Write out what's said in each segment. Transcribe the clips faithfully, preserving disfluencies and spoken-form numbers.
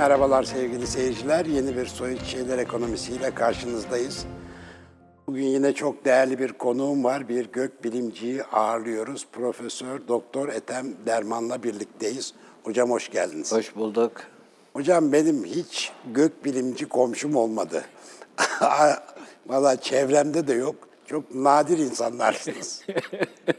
Merhabalar sevgili seyirciler. Yeni bir Soyut Şeyler ekonomisiyle karşınızdayız. Bugün yine çok değerli bir konuğum var. Bir gökbilimciyi ağırlıyoruz. Profesör Doktor Ethem Derman'la birlikteyiz. Hocam hoş geldiniz. Hoş bulduk. Hocam benim hiç gökbilimci komşum olmadı. Vallahi çevremde de yok. Çok nadir insanlarsınız.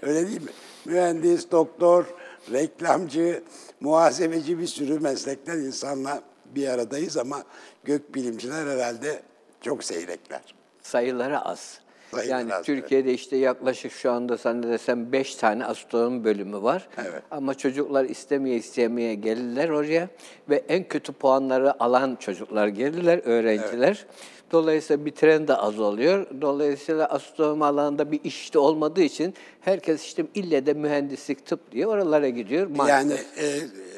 Öyle değil mi? Mühendis, doktor, reklamcı, muhasebeci bir sürü meslekten insanla bir aradayız ama gökbilimciler herhalde çok seyrekler. Sayıları az. Sayıları yani az, Türkiye'de evet. İşte yaklaşık şu anda sen de desem beş tane astronomi bölümü var. Evet. Ama çocuklar istemeye istemeye gelirler oraya ve en kötü puanları alan çocuklar gelirler, öğrenciler. Evet. Dolayısıyla bitiren de az oluyor. Dolayısıyla astronomi alanında bir işte olmadığı için herkes işte ille de mühendislik, tıp diye oralara gidiyor. Maalesef. Yani e,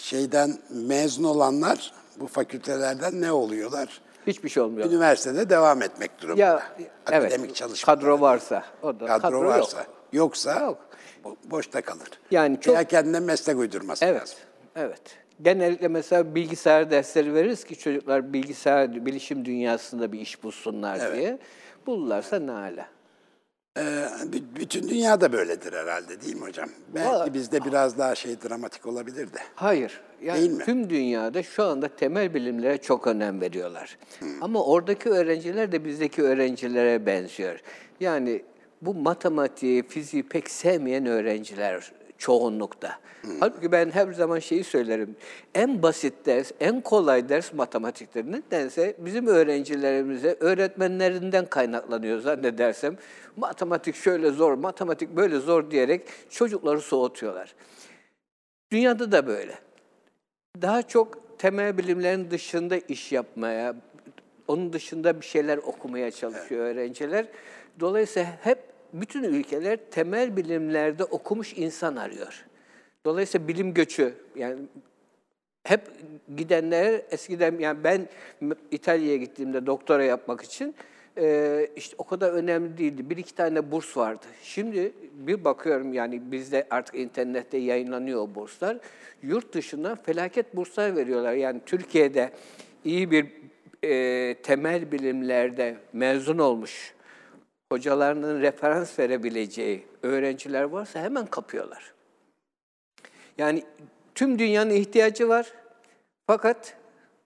şeyden mezun olanlar bu fakültelerden ne oluyorlar? Hiçbir şey olmuyor. Üniversitede devam etmek durumunda. Ya, akademik evet, çalışma. Kadro varsa. O da kadro, kadro varsa. Yok. Yoksa yok. Boşta kalır. Yani çok... Veya kendine meslek uydurması evet, lazım. Evet, evet. Genellikle mesela bilgisayar dersleri veririz ki çocuklar bilgisayar, bilişim dünyasında bir iş bulsunlar evet. diye. Bulurlarsa ne âlâ. Ee, bütün dünyada böyledir herhalde değil mi hocam? Belki Vallahi, bizde biraz daha şey dramatik olabilir de. Hayır. Yani değil mi? Tüm dünyada şu anda temel bilimlere çok önem veriyorlar. Hmm. Ama oradaki öğrenciler de bizdeki öğrencilere benziyor. Yani bu matematiği, fiziği pek sevmeyen öğrenciler çoğunlukta. Hmm. Halbuki ben her zaman şeyi söylerim. En basit ders, en kolay ders matematiktir. Nedense bizim öğrencilerimize öğretmenlerinden kaynaklanıyor zannedersem. Matematik şöyle zor, matematik böyle zor diyerek çocukları soğutuyorlar. Dünyada da böyle. Daha çok temel bilimlerin dışında iş yapmaya, onun dışında bir şeyler okumaya çalışıyor evet. öğrenciler. Dolayısıyla hep bütün ülkeler temel bilimlerde okumuş insan arıyor. Dolayısıyla bilim göçü, yani hep gidenler eskiden, yani ben İtalya'ya gittiğimde doktora yapmak için işte o kadar önemli değildi. Bir iki tane burs vardı. Şimdi bir bakıyorum yani bizde artık internette yayınlanıyor o burslar. Yurt dışından felaket burslar veriyorlar. Yani Türkiye'de iyi bir e, temel bilimlerde mezun olmuş hocalarının referans verebileceği öğrenciler varsa hemen kapıyorlar. Yani tüm dünyanın ihtiyacı var. Fakat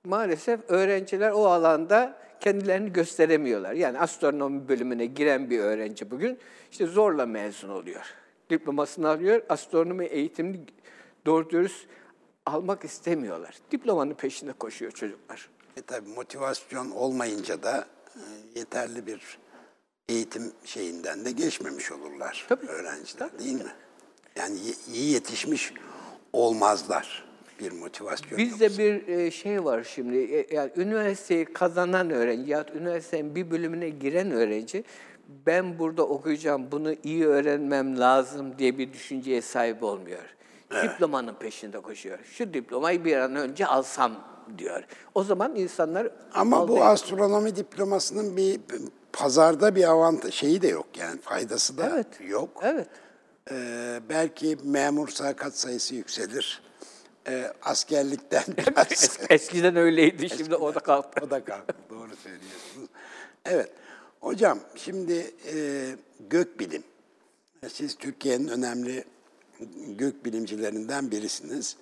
maalesef öğrenciler o alanda kendilerini gösteremiyorlar. Yani astronomi bölümüne giren bir öğrenci bugün işte zorla mezun oluyor. Diplomasını alıyor, astronomi eğitimini doğru dürüst almak istemiyorlar. Diplomanın peşinde koşuyor çocuklar. E tabii motivasyon olmayınca da yeterli bir eğitim şeyinden de geçmemiş olurlar tabii, öğrenciler tabii. değil mi? Yani iyi yetişmiş olmazlar. Bir motivasyon Bizde yoksa. Bir şey var şimdi, yani üniversiteyi kazanan öğrenci ya da üniversitenin bir bölümüne giren öğrenci, ben burada okuyacağım, bunu iyi öğrenmem lazım diye bir düşünceye sahip olmuyor. Evet. Diplomanın peşinde koşuyor. Şu diplomayı bir an önce alsam diyor. O zaman insanlar... Ama bu astronomi yok. Diplomasının bir pazarda bir avantajı şeyi de yok yani, faydası da evet. yok. Evet. Ee, belki memur sakat sayısı yükselir. E, askerlikten biraz... Eskiden öyleydi, şimdi Eskiden, o da kalktı. O da kalktı, doğru söylüyorsunuz. Evet, hocam şimdi e, gökbilim. Siz Türkiye'nin önemli gökbilimcilerinden birisiniz.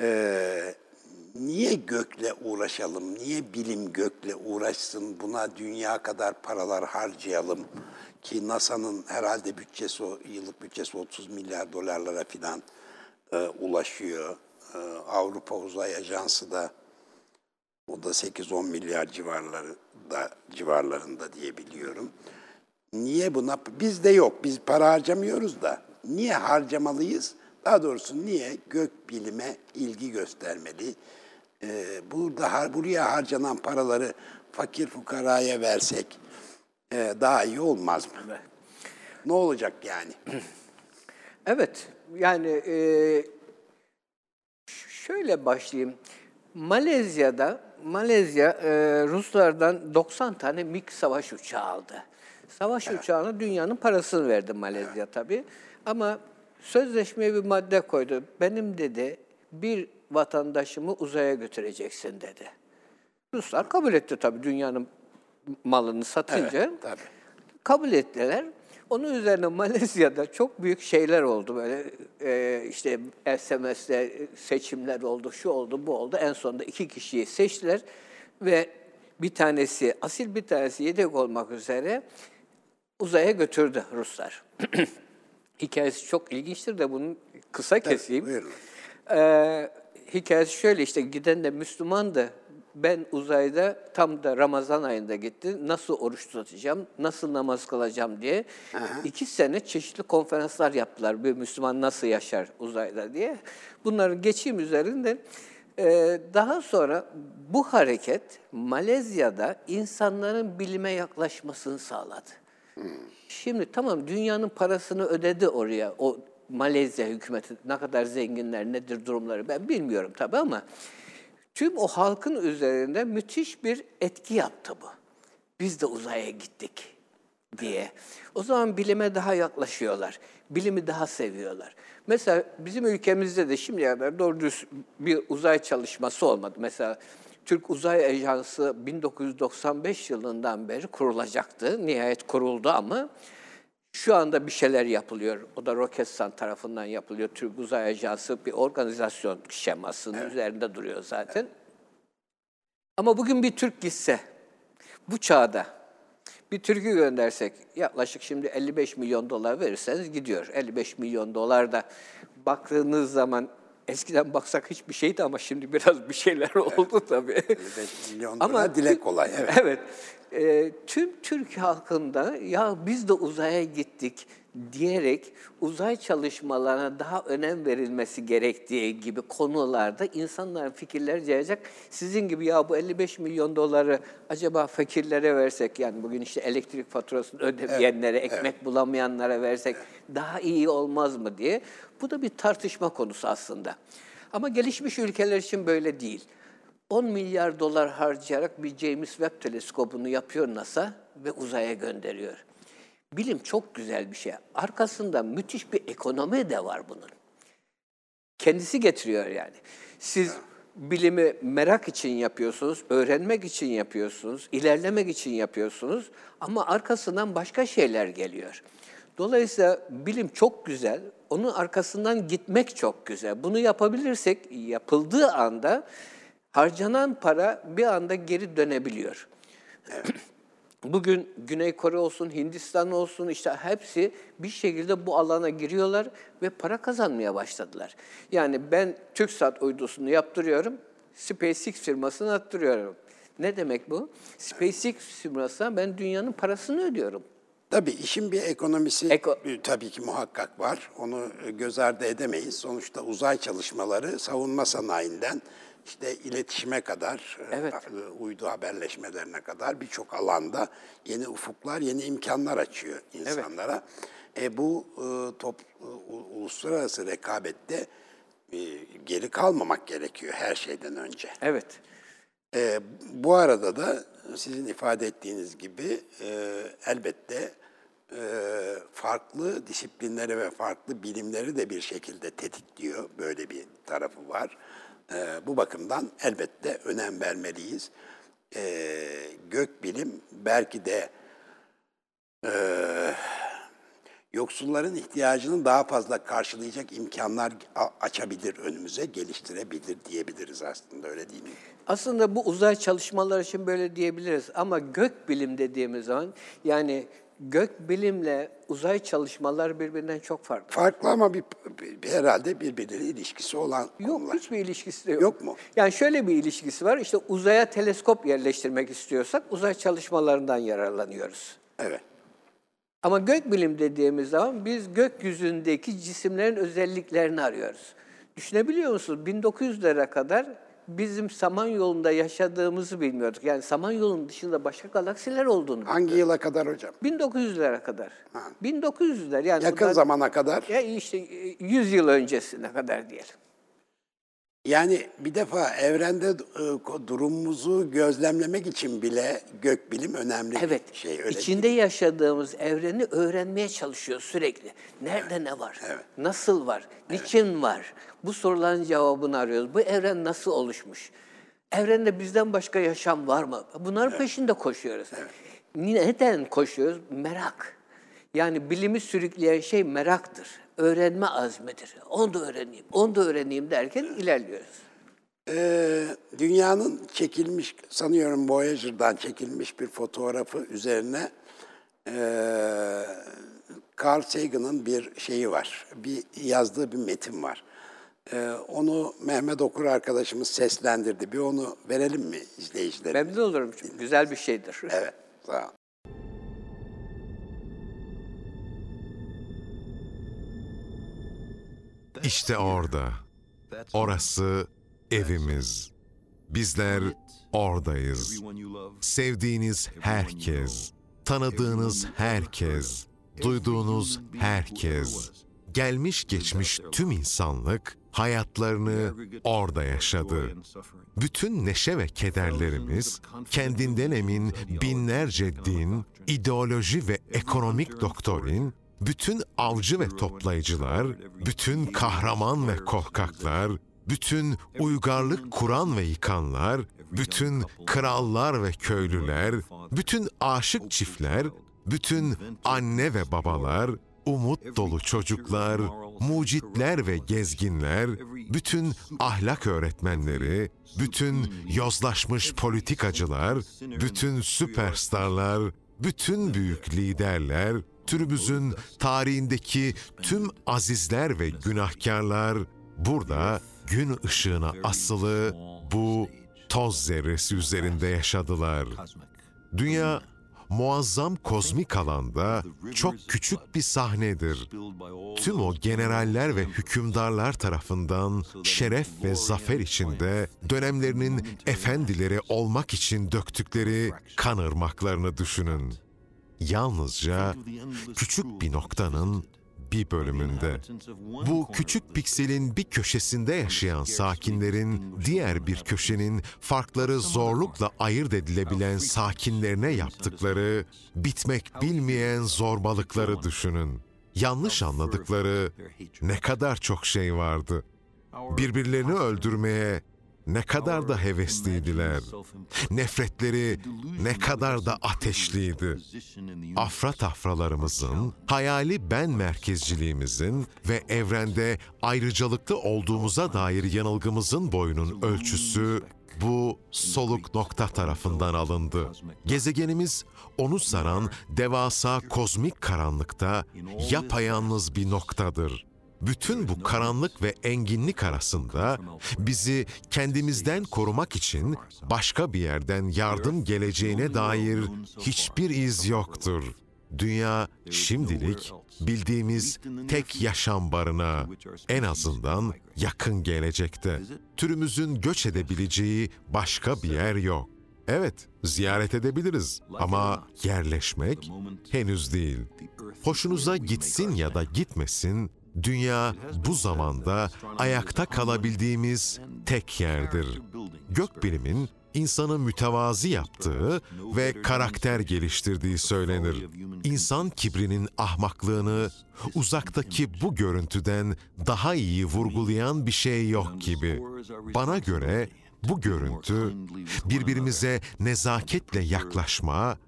E, niye gökle uğraşalım, niye bilim gökle uğraşsın, buna dünya kadar paralar harcayalım ki NASA'nın herhalde bütçesi, yıllık bütçesi otuz milyar dolarlara falan e, ulaşıyor. Avrupa Uzay Ajansı da o da sekiz on milyar civarlarında, civarlarında diye biliyorum. Niye buna? Bizde yok. Biz para harcamıyoruz da. Niye harcamalıyız? Daha doğrusu niye gökbilime ilgi göstermeli? Ee, burada, buraya harcanan paraları fakir fukaraya versek e, daha iyi olmaz mı? Evet. Ne olacak yani? Evet. Yani... E... Şöyle başlayayım. Malezya'da, Malezya e, Ruslardan doksan tane MiG savaş uçağı aldı. Savaş evet. uçağına dünyanın parasını verdi Malezya evet. tabii. Ama sözleşmeye bir madde koydu. Benim dedi bir vatandaşımı uzaya götüreceksin dedi. Ruslar kabul etti tabii, dünyanın malını satınca. Evet, tabii. Kabul ettiler. Onun üzerine Malezya'da çok büyük şeyler oldu. Böyle e, işte S M S'de seçimler oldu, şu oldu, bu oldu. En sonunda iki kişiyi seçtiler ve bir tanesi, asil bir tanesi yedek olmak üzere uzaya götürdü Ruslar. Hikayesi çok ilginçtir de bunu kısa keseyim. Ee, hikayesi şöyle, işte giden de Müslümandı. Ben uzayda tam da Ramazan ayında gitti. Nasıl oruç tutacağım, nasıl namaz kılacağım diye. Aha. İki sene çeşitli konferanslar yaptılar. Bir Müslüman nasıl yaşar uzayda diye. Bunların geçeyim üzerinde. Ee, daha sonra bu hareket Malezya'da insanların bilime yaklaşmasını sağladı. Hmm. Şimdi tamam, dünyanın parasını ödedi oraya. O Malezya hükümeti, ne kadar zenginler, nedir durumları ben bilmiyorum tabii ama tüm o halkın üzerinde müthiş bir etki yaptı bu. Biz de uzaya gittik diye. O zaman bilime daha yaklaşıyorlar. Bilimi daha seviyorlar. Mesela bizim ülkemizde de şimdiye kadar doğru düz bir uzay çalışması olmadı. Mesela Türk Uzay Ajansı bin dokuz yüz doksan beş yılından beri kurulacaktı. Nihayet kuruldu ama şu anda bir şeyler yapılıyor. O da Roketsan tarafından yapılıyor. Türk Uzay Ajansı bir organizasyon şemasının evet. üzerinde duruyor zaten. Evet. Ama bugün bir Türk gitse, bu çağda bir Türk'ü göndersek, yaklaşık şimdi elli beş milyon dolar verirseniz gidiyor. elli beş milyon dolar da baktığınız zaman, eskiden baksak hiçbir şeydi ama şimdi biraz bir şeyler oldu tabii. elli beş milyon ama dile kolay. Evet. evet. E, tüm Türk halkında ya biz de uzaya gittik diyerek uzay çalışmalarına daha önem verilmesi gerektiği gibi konularda insanların fikirleri cayacak. Sizin gibi ya bu elli beş milyon doları acaba fakirlere versek, yani bugün işte elektrik faturasını ödemeyenlere, evet, ekmek evet. bulamayanlara versek daha iyi olmaz mı diye. Bu da bir tartışma konusu aslında. Ama gelişmiş ülkeler için böyle değil. on milyar dolar harcayarak bir James Webb teleskobunu yapıyor NASA ve uzaya gönderiyor. Bilim çok güzel bir şey. Arkasında müthiş bir ekonomi de var bunun. Kendisi getiriyor yani. Siz bilimi merak için yapıyorsunuz, öğrenmek için yapıyorsunuz, ilerlemek için yapıyorsunuz ama arkasından başka şeyler geliyor. Dolayısıyla bilim çok güzel, onun arkasından gitmek çok güzel. Bunu yapabilirsek, yapıldığı anda harcanan para bir anda geri dönebiliyor. Evet. Bugün Güney Kore olsun, Hindistan olsun, işte hepsi bir şekilde bu alana giriyorlar ve para kazanmaya başladılar. Yani ben TürkSat uydusunu yaptırıyorum, SpaceX firmasını attırıyorum. Ne demek bu? SpaceX firmasına ben dünyanın parasını ödüyorum. Tabii işin bir ekonomisi Eko- tabii ki muhakkak var. Onu göz ardı edemeyiz. Sonuçta uzay çalışmaları savunma sanayinden, İşte iletişime kadar, evet. uydu haberleşmelerine kadar birçok alanda yeni ufuklar, yeni imkanlar açıyor insanlara. Evet. E bu top, uluslararası rekabette geri kalmamak gerekiyor her şeyden önce. Evet. E, bu arada da sizin ifade ettiğiniz gibi e, elbette e, farklı disiplinleri ve farklı bilimleri de bir şekilde tetikliyor. Böyle bir tarafı var. Ee, bu bakımdan elbette önem vermeliyiz. Ee, gökbilim belki de e, yoksulların ihtiyacını daha fazla karşılayacak imkanlar açabilir önümüze, geliştirebilir diyebiliriz aslında, öyle değil mi? Aslında bu uzay çalışmaları için böyle diyebiliriz ama gökbilim dediğimiz zaman, yani gökbilimle uzay çalışmaları birbirinden çok farklı. Farklı ama bir, bir, herhalde birbirine ilişkisi olan yok, konular. Yok, hiçbir ilişkisi de yok. Yok mu? Yani şöyle bir ilişkisi var, işte uzaya teleskop yerleştirmek istiyorsak uzay çalışmalarından yararlanıyoruz. Evet. Ama gökbilim dediğimiz zaman biz gökyüzündeki cisimlerin özelliklerini arıyoruz. Düşünebiliyor musunuz? bin dokuz yüzlere kadar bizim Samanyolu'nda yaşadığımızı bilmiyorduk. Yani Samanyolu'nun dışında başka galaksiler olduğunu. Hangi bilmiyorduk. Yıla kadar hocam? bin dokuz yüzlere kadar. Ha. bin dokuz yüzler yani. Yakın bundan, zamana kadar. Ya işte yüz yıl öncesine kadar diyelim. Yani bir defa evrende e, durumumuzu gözlemlemek için bile gökbilim önemli evet, bir şey. Evet, içinde gibi. yaşadığımız evreni öğrenmeye çalışıyor sürekli. Nerede evet, ne var, evet. nasıl var, evet. niçin var? Bu soruların cevabını arıyoruz. Bu evren nasıl oluşmuş? Evrende bizden başka yaşam var mı? Bunların evet. peşinde koşuyoruz. Evet. Neden koşuyoruz? Merak. Yani bilimi sürükleyen şey meraktır. Öğrenme azmidir. Onu da öğreneyim, onu da öğreneyim derken ilerliyoruz. Ee, dünyanın çekilmiş, sanıyorum Voyager'dan çekilmiş bir fotoğrafı üzerine e, Carl Sagan'ın bir şeyi var, bir yazdığı bir metin var. E, onu Mehmet Okur arkadaşımız seslendirdi. Bir onu verelim mi izleyicilerimize? Memnun olurum. Çünkü güzel bir şeydir. Evet, sağ olun. İşte orada, orası evimiz. Bizler oradayız. Sevdiğiniz herkes, tanıdığınız herkes, duyduğunuz herkes, gelmiş geçmiş tüm insanlık hayatlarını orada yaşadı. Bütün neşe ve kederlerimiz, kendinden emin binlerce din, ideoloji ve ekonomik doktrin, bütün avcı ve toplayıcılar, bütün kahraman ve korkaklar, bütün uygarlık kuran ve yıkanlar, bütün krallar ve köylüler, bütün aşık çiftler, bütün anne ve babalar, umut dolu çocuklar, mucitler ve gezginler, bütün ahlak öğretmenleri, bütün yozlaşmış politikacılar, bütün süperstarlar, bütün büyük liderler, türümüzün tarihindeki tüm azizler ve günahkarlar burada gün ışığına asılı bu toz zerresi üzerinde yaşadılar. Dünya muazzam kozmik alanda çok küçük bir sahnedir. Tüm o generaller ve hükümdarlar tarafından şeref ve zafer içinde dönemlerinin efendileri olmak için döktükleri kan ırmaklarını düşünün. Yalnızca küçük bir noktanın bir bölümünde. Bu küçük pikselin bir köşesinde yaşayan sakinlerin, diğer bir köşenin farkları zorlukla ayırt edilebilen sakinlerine yaptıkları, bitmek bilmeyen zorbalıkları düşünün. Yanlış anladıkları ne kadar çok şey vardı. Birbirlerini öldürmeye ne kadar da hevesliydiler. Nefretleri ne kadar da ateşliydi. Afra tafralarımızın, hayali ben merkezciliğimizin ve evrende ayrıcalıklı olduğumuza dair yanılgımızın boyunun ölçüsü bu soluk nokta tarafından alındı. Gezegenimiz onu saran devasa kozmik karanlıkta yapayalnız bir noktadır. Bütün bu karanlık ve enginlik arasında bizi kendimizden korumak için başka bir yerden yardım geleceğine dair hiçbir iz yoktur. Dünya şimdilik bildiğimiz tek yaşam barınağı, en azından yakın gelecekte. Türümüzün göç edebileceği başka bir yer yok. Evet, ziyaret edebiliriz ama yerleşmek henüz değil. Hoşunuza gitsin ya da gitmesin, dünya bu zamanda ayakta kalabildiğimiz tek yerdir. Gökbilimin insanı mütevazi yaptığı ve karakter geliştirdiği söylenir. İnsan kibrinin ahmaklığını uzaktaki bu görüntüden daha iyi vurgulayan bir şey yok gibi. Bana göre bu görüntü birbirimize nezaketle yaklaşma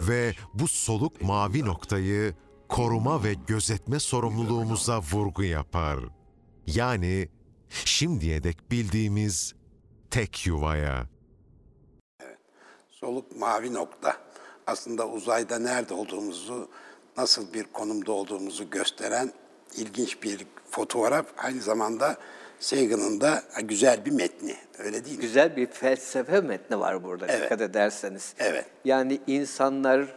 ve bu soluk mavi noktayı koruma ve gözetme sorumluluğumuza vurgu yapar. Yani şimdiye dek bildiğimiz tek yuvaya. Evet, soluk mavi nokta. Aslında uzayda nerede olduğumuzu, nasıl bir konumda olduğumuzu gösteren ilginç bir fotoğraf. Aynı zamanda Sagan'ın da güzel bir metni, öyle değil mi? Güzel bir felsefe metni var burada, evet. Dikkat ederseniz. Evet. Yani insanlar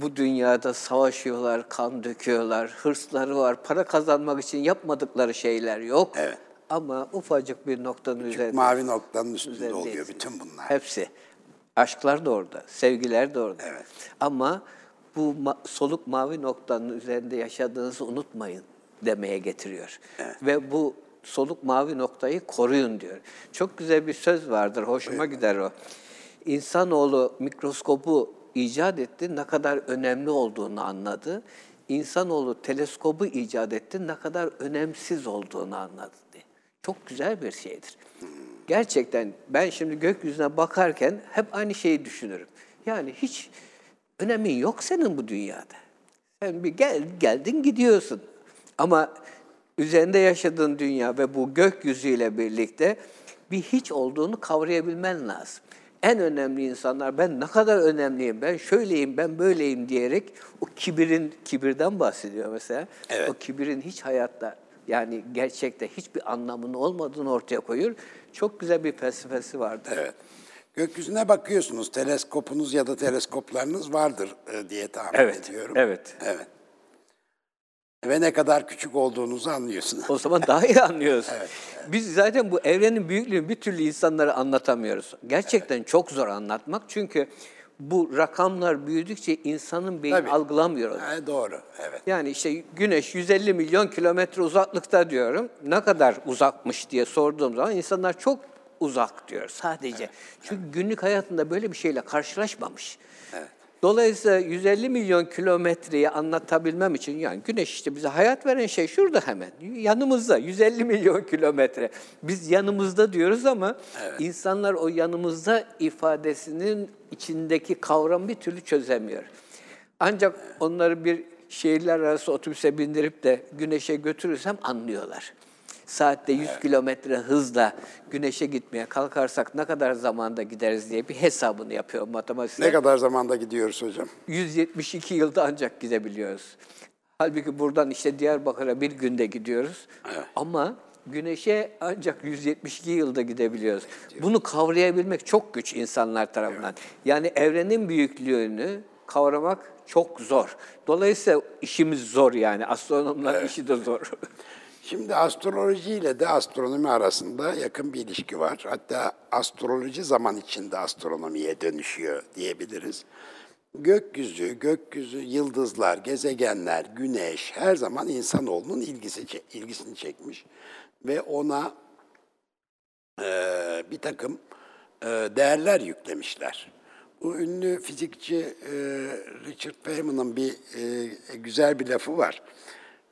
bu dünyada savaşıyorlar, kan döküyorlar, hırsları var, para kazanmak için yapmadıkları şeyler yok. Evet. Ama ufacık bir noktanın Küçük üzerinde. Mavi noktanın üstünde oluyor bütün bunlar. Hepsi. Aşklar da orada, sevgiler de orada. Evet. Ama bu ma- soluk mavi noktanın üzerinde yaşadığınızı unutmayın demeye getiriyor. Evet. Ve bu soluk mavi noktayı koruyun diyor. Çok güzel bir söz vardır, hoşuma gider o. İnsanoğlu mikroskobu icat etti, ne kadar önemli olduğunu anladı. İnsanoğlu teleskobu icat etti, ne kadar önemsiz olduğunu anladı diye. Çok güzel bir şeydir. Gerçekten ben şimdi gökyüzüne bakarken hep aynı şeyi düşünürüm. Yani hiç önemin yok senin bu dünyada. Sen bir gel, geldin gidiyorsun. Ama üzerinde yaşadığın dünya ve bu gökyüzüyle birlikte bir hiç olduğunu kavrayabilmen lazım. En önemli insanlar, ben ne kadar önemliyim, ben şöyleyim, ben böyleyim diyerek o kibirin, kibirden bahsediyor mesela. Evet. O kibirin hiç hayatta, yani gerçekte hiçbir anlamının olmadığını ortaya koyuyor. Çok güzel bir felsefesi vardır. Evet. Gökyüzüne bakıyorsunuz, teleskopunuz ya da teleskoplarınız vardır diye tahmin evet, ediyorum. Evet, evet. Ve ne kadar küçük olduğunuzu anlıyorsunuz. O zaman daha iyi anlıyorsunuz. Evet, evet. Biz zaten bu evrenin büyüklüğünü bir türlü insanlara anlatamıyoruz. Gerçekten evet. çok zor anlatmak. Çünkü bu rakamlar büyüdükçe insanın beyni Tabii. algılamıyor. Ha, doğru, evet. Yani işte güneş yüz elli milyon kilometre uzaklıkta diyorum. Ne kadar uzakmış diye sorduğum zaman insanlar çok uzak diyor sadece. Evet, Çünkü evet. günlük hayatında böyle bir şeyle karşılaşmamış. Evet. Dolayısıyla yüz elli milyon kilometreyi anlatabilmem için, yani güneş işte bize hayat veren şey şurada hemen, yanımızda yüz elli milyon kilometre. Biz yanımızda diyoruz ama evet. insanlar o yanımızda ifadesinin içindeki kavramı bir türlü çözemiyor. Ancak onları bir şehirler arası otobüse bindirip de güneşe götürürsem anlıyorlar. Saatte yüz evet. kilometre hızla güneşe gitmeye kalkarsak ne kadar zamanda gideriz diye bir hesabını yapıyorum matematikte. Ne kadar zamanda gidiyoruz hocam? yüz yetmiş iki yılda ancak gidebiliyoruz. Halbuki buradan işte Diyarbakır'a bir günde gidiyoruz. Evet. Ama güneşe ancak yüz yetmiş iki yılda gidebiliyoruz. Evet. Bunu kavrayabilmek çok güç insanlar tarafından. Evet. Yani evrenin büyüklüğünü kavramak çok zor. Dolayısıyla işimiz zor yani. Astronomların evet. işi de zor. Şimdi astrolojiyle de astronomi arasında yakın bir ilişki var. Hatta astroloji zaman içinde astronomiye dönüşüyor diyebiliriz. Gökyüzü, gökyüzü, yıldızlar, gezegenler, güneş her zaman insanoğlunun ilgisi, ilgisini çekmiş. Ve ona e, bir takım e, değerler yüklemişler. Bu ünlü fizikçi e, Richard Feynman'ın bir e, güzel bir lafı var.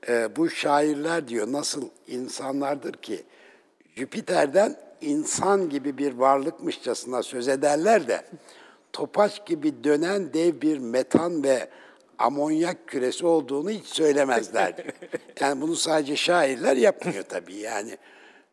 E, bu şairler diyor nasıl insanlardır ki Jüpiter'den insan gibi bir varlıkmışçasına söz ederler de topaç gibi dönen dev bir metan ve amonyak küresi olduğunu hiç söylemezler diyor. Yani bunu sadece şairler yapmıyor tabii yani.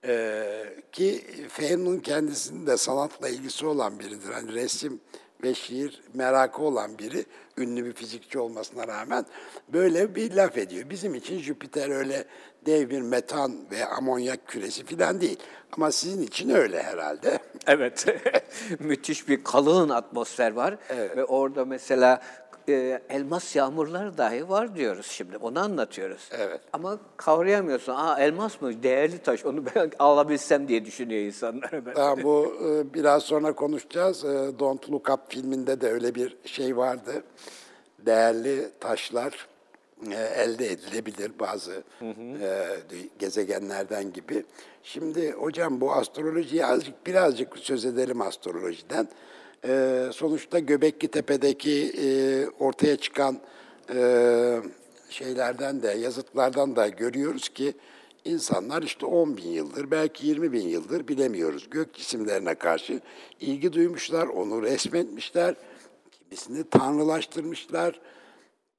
E, ki Feynman'ın kendisinin de sanatla ilgisi olan biridir. Hani resim ve şiir merakı olan biri, ünlü bir fizikçi olmasına rağmen böyle bir laf ediyor. Bizim için Jüpiter öyle dev bir metan ve amonyak küresi falan değil. Ama sizin için öyle herhalde. Evet, müthiş bir kalın atmosfer var. Evet. Ve orada mesela e, elmas yağmurları dahi var diyoruz şimdi, onu anlatıyoruz. Evet. Ama kavrayamıyorsun, aa elmas mı, değerli taş, onu ben alabilsem diye düşünüyor insanlar. Tamam, bu e, biraz sonra konuşacağız. E, Don't Look Up filminde de öyle bir şey vardı. Değerli taşlar e, elde edilebilir bazı hı hı. E, gezegenlerden gibi. Şimdi hocam bu astrolojiyi azıcık, birazcık söz edelim astrolojiden. E, sonuçta Göbekli Tepe'deki e, ortaya çıkan e, şeylerden de, yazıtlardan da görüyoruz ki insanlar işte on bin yıldır, belki yirmi bin yıldır bilemiyoruz. Gök cisimlerine karşı ilgi duymuşlar, onu resmetmişler. Kimisini tanrılaştırmışlar,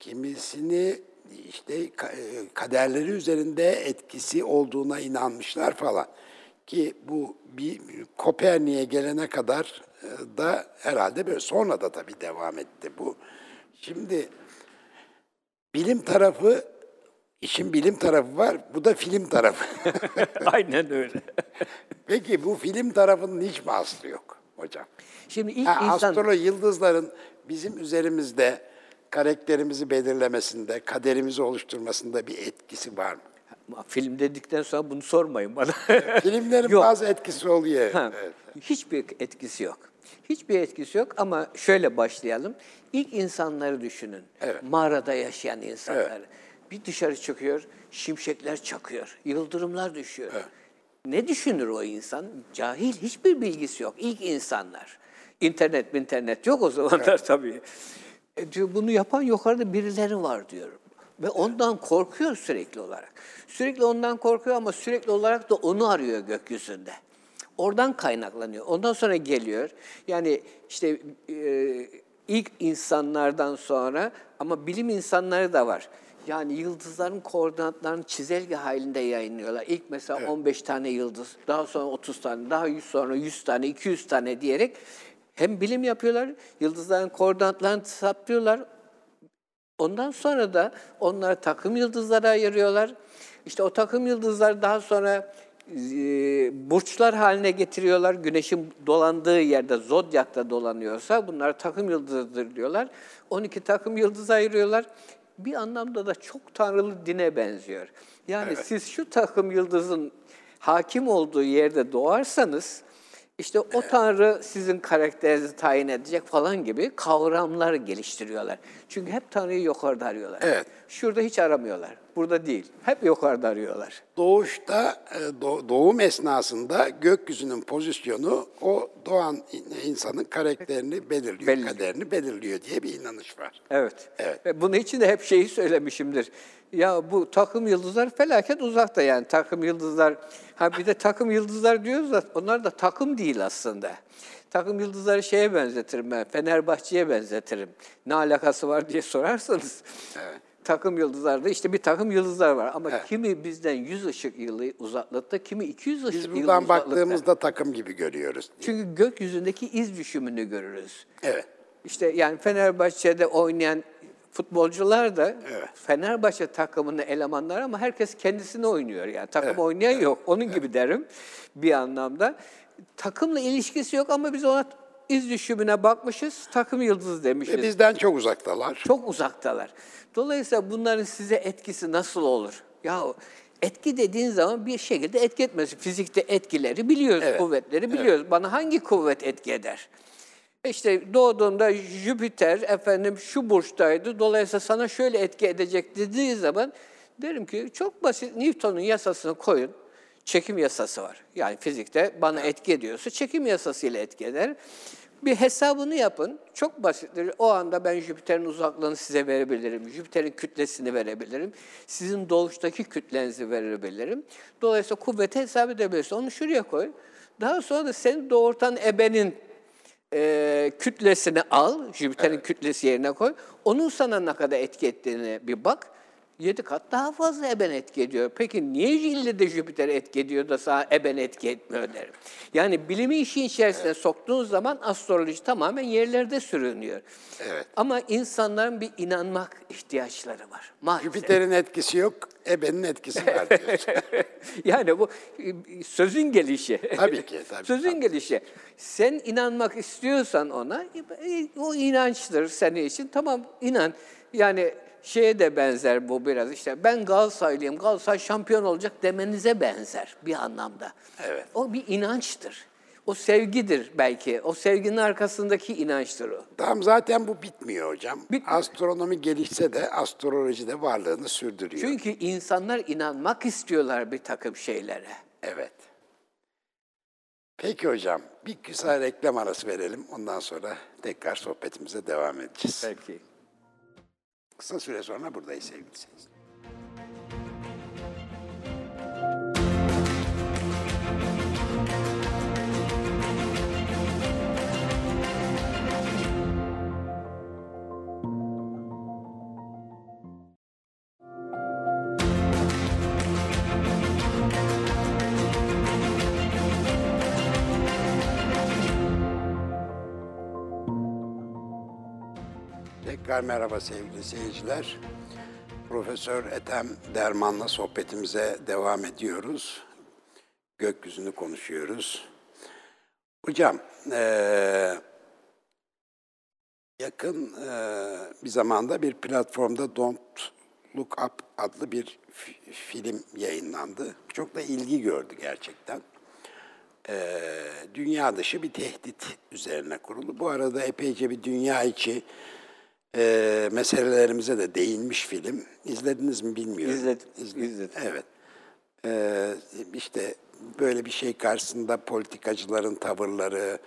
kimisini işte kaderleri üzerinde etkisi olduğuna inanmışlar falan. Ki bu bir Kopernik'e gelene kadar da herhalde böyle, sonra da tabii devam etti bu. Şimdi bilim tarafı, işin bilim tarafı var, bu da film tarafı. Aynen öyle. Peki bu film tarafının hiç mi aslı yok hocam? Şimdi ilk ha, insan... Astrolo yıldızların bizim üzerimizde karakterimizi belirlemesinde, kaderimizi oluşturmasında bir etkisi var mı? Film dedikten sonra bunu sormayın bana. Filmlerin yok. Bazı etkisi oluyor. Ha, evet. Hiçbir etkisi yok. Hiçbir etkisi yok ama şöyle başlayalım. İlk insanları düşünün. Evet. Mağarada yaşayan insanları. Evet. Bir dışarı çıkıyor, şimşekler çakıyor, yıldırımlar düşüyor. Evet. Ne düşünür o insan? Cahil, hiçbir bilgisi yok. İlk insanlar. İnternet mi internet yok o zamanlar evet. Tabii. E diyor, bunu yapan yukarıda birileri var diyorum. Ve ondan korkuyor sürekli olarak. Sürekli ondan korkuyor ama sürekli olarak da onu arıyor gökyüzünde. Oradan kaynaklanıyor. Ondan sonra geliyor. Yani işte e, ilk insanlardan sonra ama bilim insanları da var. Yani yıldızların koordinatlarını çizelge halinde yayınlıyorlar. İlk mesela evet. on beş tane yıldız, daha sonra otuz tane, daha yüz sonra yüz tane, iki yüz tane diyerek hem bilim yapıyorlar, yıldızların koordinatlarını saptıyorlar. Ondan sonra da onları takım yıldızlara ayırıyorlar. İşte o takım yıldızlar daha sonra burçlar haline getiriyorlar. Güneşin dolandığı yerde, zodyakta dolanıyorsa bunlar takım yıldızıdır diyorlar. on iki takım yıldız ayırıyorlar. Bir anlamda da çok tanrılı dine benziyor. Yani evet. Siz şu takım yıldızın hakim olduğu yerde doğarsanız, işte o tanrı sizin karakterinizi tayin edecek falan gibi kavramlar geliştiriyorlar. Çünkü hep tanrıyı yukarıda arıyorlar. Evet. Şurada hiç aramıyorlar. Burada değil. Hep yukarıda arıyorlar. Doğuşta, doğum esnasında gökyüzünün pozisyonu o doğan insanın karakterini belirliyor, belirliyor. kaderini belirliyor diye bir inanış var. Evet. Evet. Bunun için de hep şeyi söylemişimdir. Ya bu takım yıldızlar felaket uzakta yani takım yıldızlar. Ha bir de takım yıldızlar diyoruz da onlar da takım değil aslında. Takım yıldızları şeye benzetirim ben, Fenerbahçe'ye benzetirim. Ne alakası var diye sorarsanız. Evet. Takım yıldızlarda işte bir takım yıldızlar var ama evet. Kimi bizden yüz ışık yılı uzaklıkta, kimi iki yüz ışık yılı uzaklıkta. Biz buradan baktığımızda takım gibi görüyoruz. Çünkü gökyüzündeki iz düşümünü görürüz. Evet. İşte yani Fenerbahçe'de oynayan futbolcular da evet. Fenerbahçe takımının elemanları ama herkes kendisini oynuyor. Yani takım evet. oynayan evet. yok. Onun evet. gibi derim bir anlamda. Takımla ilişkisi yok ama biz ona iz düşümüne bakmışız, takım yıldızı demişiz. Ve bizden çok uzaktalar. Çok uzaktalar. Dolayısıyla bunların size etkisi nasıl olur? Ya etki dediğin zaman bir şekilde etki etmez. Fizikte etkileri biliyoruz, evet. kuvvetleri biliyoruz. Evet. Bana hangi kuvvet etki eder? İşte doğduğumda Jüpiter efendim şu burçtaydı, dolayısıyla sana şöyle etki edecek dediği zaman derim ki çok basit, Newton'un yasasını koyun. Çekim yasası var. Yani fizikte bana etki ediyorsa çekim yasasıyla etki eder. Bir hesabını yapın. Çok basittir. O anda ben Jüpiter'in uzaklığını size verebilirim. Jüpiter'in kütlesini verebilirim. Sizin doğuştaki kütlenizi verebilirim. Dolayısıyla kuvveti hesap edebilirsin. Onu şuraya koy. Daha sonra da seni doğurtan ebenin e, kütlesini al. Jüpiter'in evet. kütlesi yerine koy. Onun sana ne kadar etki ettiğine bir bak. Yedi kat daha fazla eben etki ediyor. Peki niye ille de Jüpiter etki ediyor da sana eben etki etmiyor derim. Yani bilimi işin içerisine evet. soktuğunuz zaman astroloji tamamen yerlerde sürünüyor. Evet. Ama insanların bir inanmak ihtiyaçları var. Maalesef. Jüpiter'in etkisi yok, ebenin etkisi var diyorsun. Yani bu sözün gelişi. Tabii ki. Tabii, sözün tabii. gelişi. Sen inanmak istiyorsan ona, o inançtır senin için. Tamam inan. Yani... Şeye de benzer bu biraz işte ben Galatasaraylıyım, Galatasaray şampiyon olacak demenize benzer bir anlamda. Evet. O bir inançtır. O sevgidir belki. O sevginin arkasındaki inançtır o. Tam zaten bu bitmiyor hocam. Bitmiyor. Astronomi gelişse de astroloji de varlığını sürdürüyor. Çünkü insanlar inanmak istiyorlar bir takım şeylere. Evet. Peki hocam bir kısa reklam arası verelim. Ondan sonra tekrar sohbetimize devam edeceğiz. Peki. Kısa süre sonra buradayız sevgili seyirciler. Merhaba sevgili seyirciler. Profesör Ethem Derman'la sohbetimize devam ediyoruz. Gökyüzünü konuşuyoruz. Hocam, ee, yakın ee, bir zamanda bir platformda Don't Look Up adlı bir f- film yayınlandı. Çok da ilgi gördü gerçekten. E, dünya dışı bir tehdit üzerine kurulu. Bu arada epeyce bir dünya içi Ee, meselelerimize de değinmiş film. İzlediniz mi bilmiyorum. İzledim. İzledim. İzledim. Evet. Ee, işte böyle bir şey karşısında politikacıların tavırları,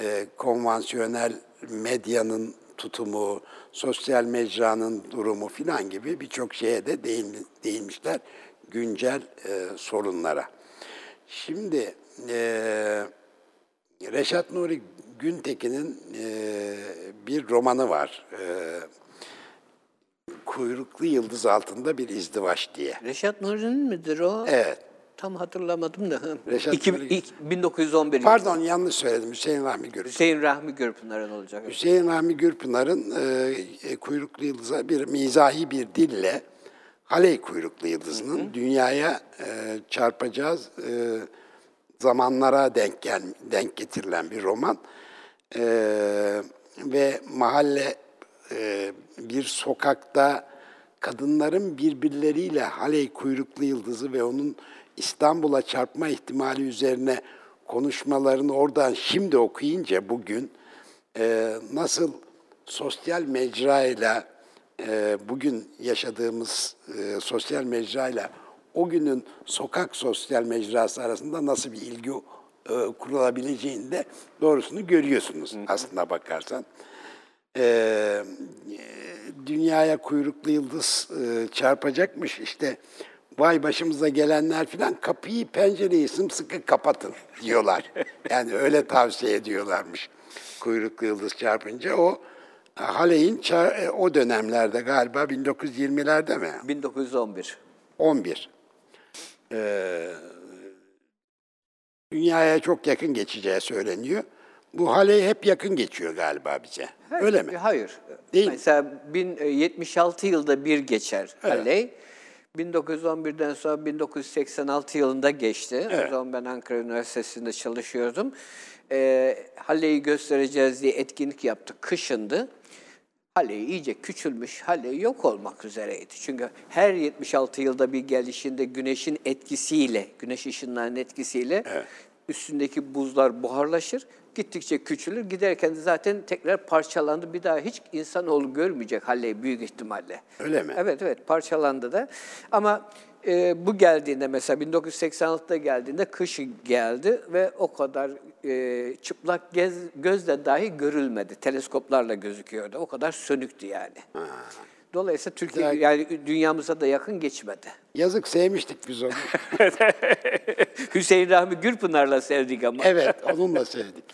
e, konvansiyonel medyanın tutumu, sosyal mecranın durumu filan gibi birçok şeye de değinmişler güncel e, sorunlara. Şimdi e, Reşat Nuri Güntekin'in e, bir romanı var. E, Kuyruklu Yıldız Altında Bir İzdivaç diye. Reşat Nuri'nin midir o? Evet. Tam hatırlamadım da. İki, Nuri... bin dokuz yüz on bir. Pardon, yanlış söyledim. Hüseyin Rahmi Gürpınar. Hüseyin Rahmi Gürpınar'ın olacak. Hüseyin Rahmi Gürpınar'ın e, Kuyruklu Yıldız'a bir mizahi bir dille Halley kuyruklu yıldızının hı hı. dünyaya e, çarpacağı e, zamanlara denk, gel, denk getirilen bir roman. E, ve mahalle e, bir sokakta kadınların birbirleriyle Halley kuyruklu yıldızı ve onun İstanbul'a çarpma ihtimali üzerine konuşmalarını oradan şimdi okuyunca bugün e, nasıl sosyal mecrayla e, bugün yaşadığımız e, sosyal mecrayla o günün sokak sosyal mecrası arasında nasıl bir ilgi e, kurulabileceğini de doğrusunu görüyorsunuz aslına bakarsan. E, dünyaya kuyruklu yıldız e, çarpacakmış işte. Vay başımıza gelenler filan, kapıyı pencereyi sımsıkı kapatın diyorlar. Yani öyle tavsiye ediyorlarmış kuyruklu yıldız çarpınca. O Halley'in o dönemlerde galiba bin dokuz yüz yirmilerde mi? bin dokuz yüz on bir. on bir. Ee, dünyaya çok yakın geçeceği söyleniyor. Bu Halley hep yakın geçiyor galiba bize. Hayır, öyle mi? Hayır. Değil. Mesela bin yetmiş altı yılda bir geçer Halley. Evet. bin dokuz yüz on birden sonra bin dokuz yüz seksen altı yılında geçti. Evet. O zaman ben Ankara Üniversitesi'nde çalışıyordum. E, Halley'i göstereceğiz diye etkinlik yaptık. Kışındı. Halley iyice küçülmüş. Halley yok olmak üzereydi. Çünkü her yetmiş altı yılda bir gelişinde güneşin etkisiyle, güneş ışınlarının etkisiyle evet. üstündeki buzlar buharlaşır. Gittikçe küçülür. Giderken de zaten tekrar parçalandı. Bir daha hiç insanoğlu görmeyecek Halley büyük ihtimalle. Öyle mi? Evet, evet. Parçalandı da. Ama e, bu geldiğinde mesela bin dokuz yüz seksen altıda geldiğinde kışı geldi ve o kadar e, çıplak gez, gözle dahi görülmedi. Teleskoplarla gözüküyordu. O kadar sönüktü yani. Ha. Dolayısıyla Türkiye yani, yani dünyamıza da yakın geçmedi. Yazık, sevmiştik biz onu. Hüseyin Rahmi Gürpınar'la sevdik ama. Evet, onunla sevdik.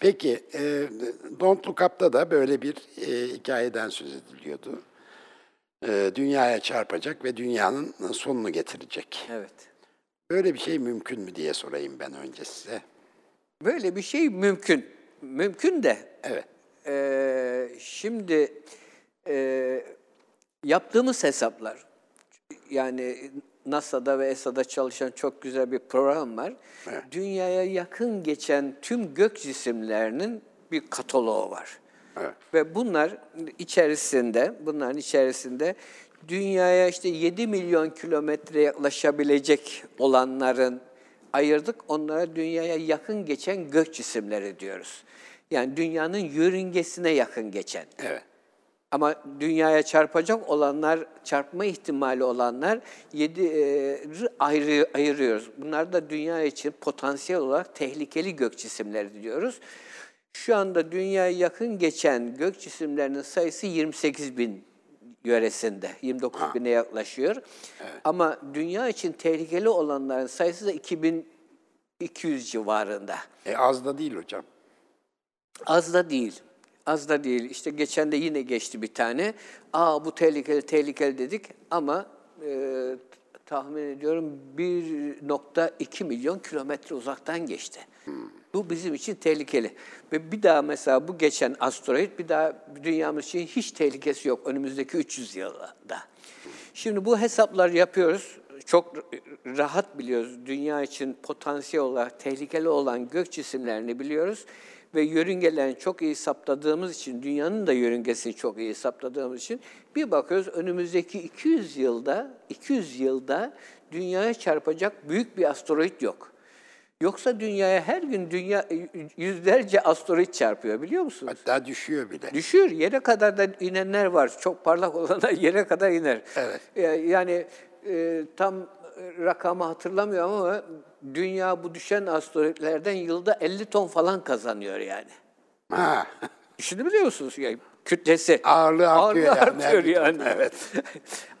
Peki, e, Don't Look Up'ta da böyle bir e, hikayeden söz ediliyordu. E, dünyaya çarpacak ve dünyanın sonunu getirecek. Evet. Böyle bir şey mümkün mü diye sorayım ben önce size. Böyle bir şey mümkün. Mümkün de. Evet. E, şimdi e, yaptığımız hesaplar, yani NASA'da ve E S A'da çalışan çok güzel bir program var. Evet. Dünyaya yakın geçen tüm gök cisimlerinin bir kataloğu var. Evet. Ve bunlar içerisinde, bunların içerisinde dünyaya işte yedi milyon kilometre yaklaşabilecek olanların ayırdık. Onlara dünyaya yakın geçen gök cisimleri diyoruz. Yani dünyanın yörüngesine yakın geçen. Evet. Ama dünyaya çarpacak olanlar, çarpma ihtimali olanlar yedi e, ayrı, ayırıyoruz. Bunlar da dünya için potansiyel olarak tehlikeli gök cisimleri diyoruz. Şu anda dünyaya yakın geçen gök cisimlerinin sayısı yirmi sekiz bin yöresinde, yirmi dokuz bine yaklaşıyor. Evet. Ama dünya için tehlikeli olanların sayısı da iki bin iki yüz civarında. E, az da değil hocam. Az da değil. Az da değil. İşte geçen de yine geçti bir tane. Aa bu tehlikeli, tehlikeli dedik ama e, tahmin ediyorum bir nokta iki milyon kilometre uzaktan geçti. Hmm. Bu bizim için tehlikeli. Ve bir daha mesela bu geçen asteroid bir daha dünyamız için hiç tehlikesi yok önümüzdeki üç yüz yılda. Şimdi bu hesaplar yapıyoruz. Çok rahat biliyoruz. Dünya için potansiyel olarak tehlikeli olan gök cisimlerini biliyoruz. Ve yörüngelerini çok iyi hesapladığımız için, dünyanın da yörüngesini çok iyi hesapladığımız için bir bakıyoruz önümüzdeki iki yüz yılda, iki yüz yılda dünyaya çarpacak büyük bir asteroid yok. Yoksa dünyaya her gün dünya yüzlerce asteroid çarpıyor biliyor musunuz? Hatta düşüyor bile. Düşüyor. Yere kadar da inenler var. Çok parlak olanlar yere kadar iner. Evet. Yani e, tam rakamı hatırlamıyorum ama dünya bu düşen asteroidlerden yılda elli ton falan kazanıyor yani. Ha. Düşünebiliyor musunuz? Yani kütlesi. Ağırlığı artıyor, Ağırlığı artıyor yani. yani. Evet.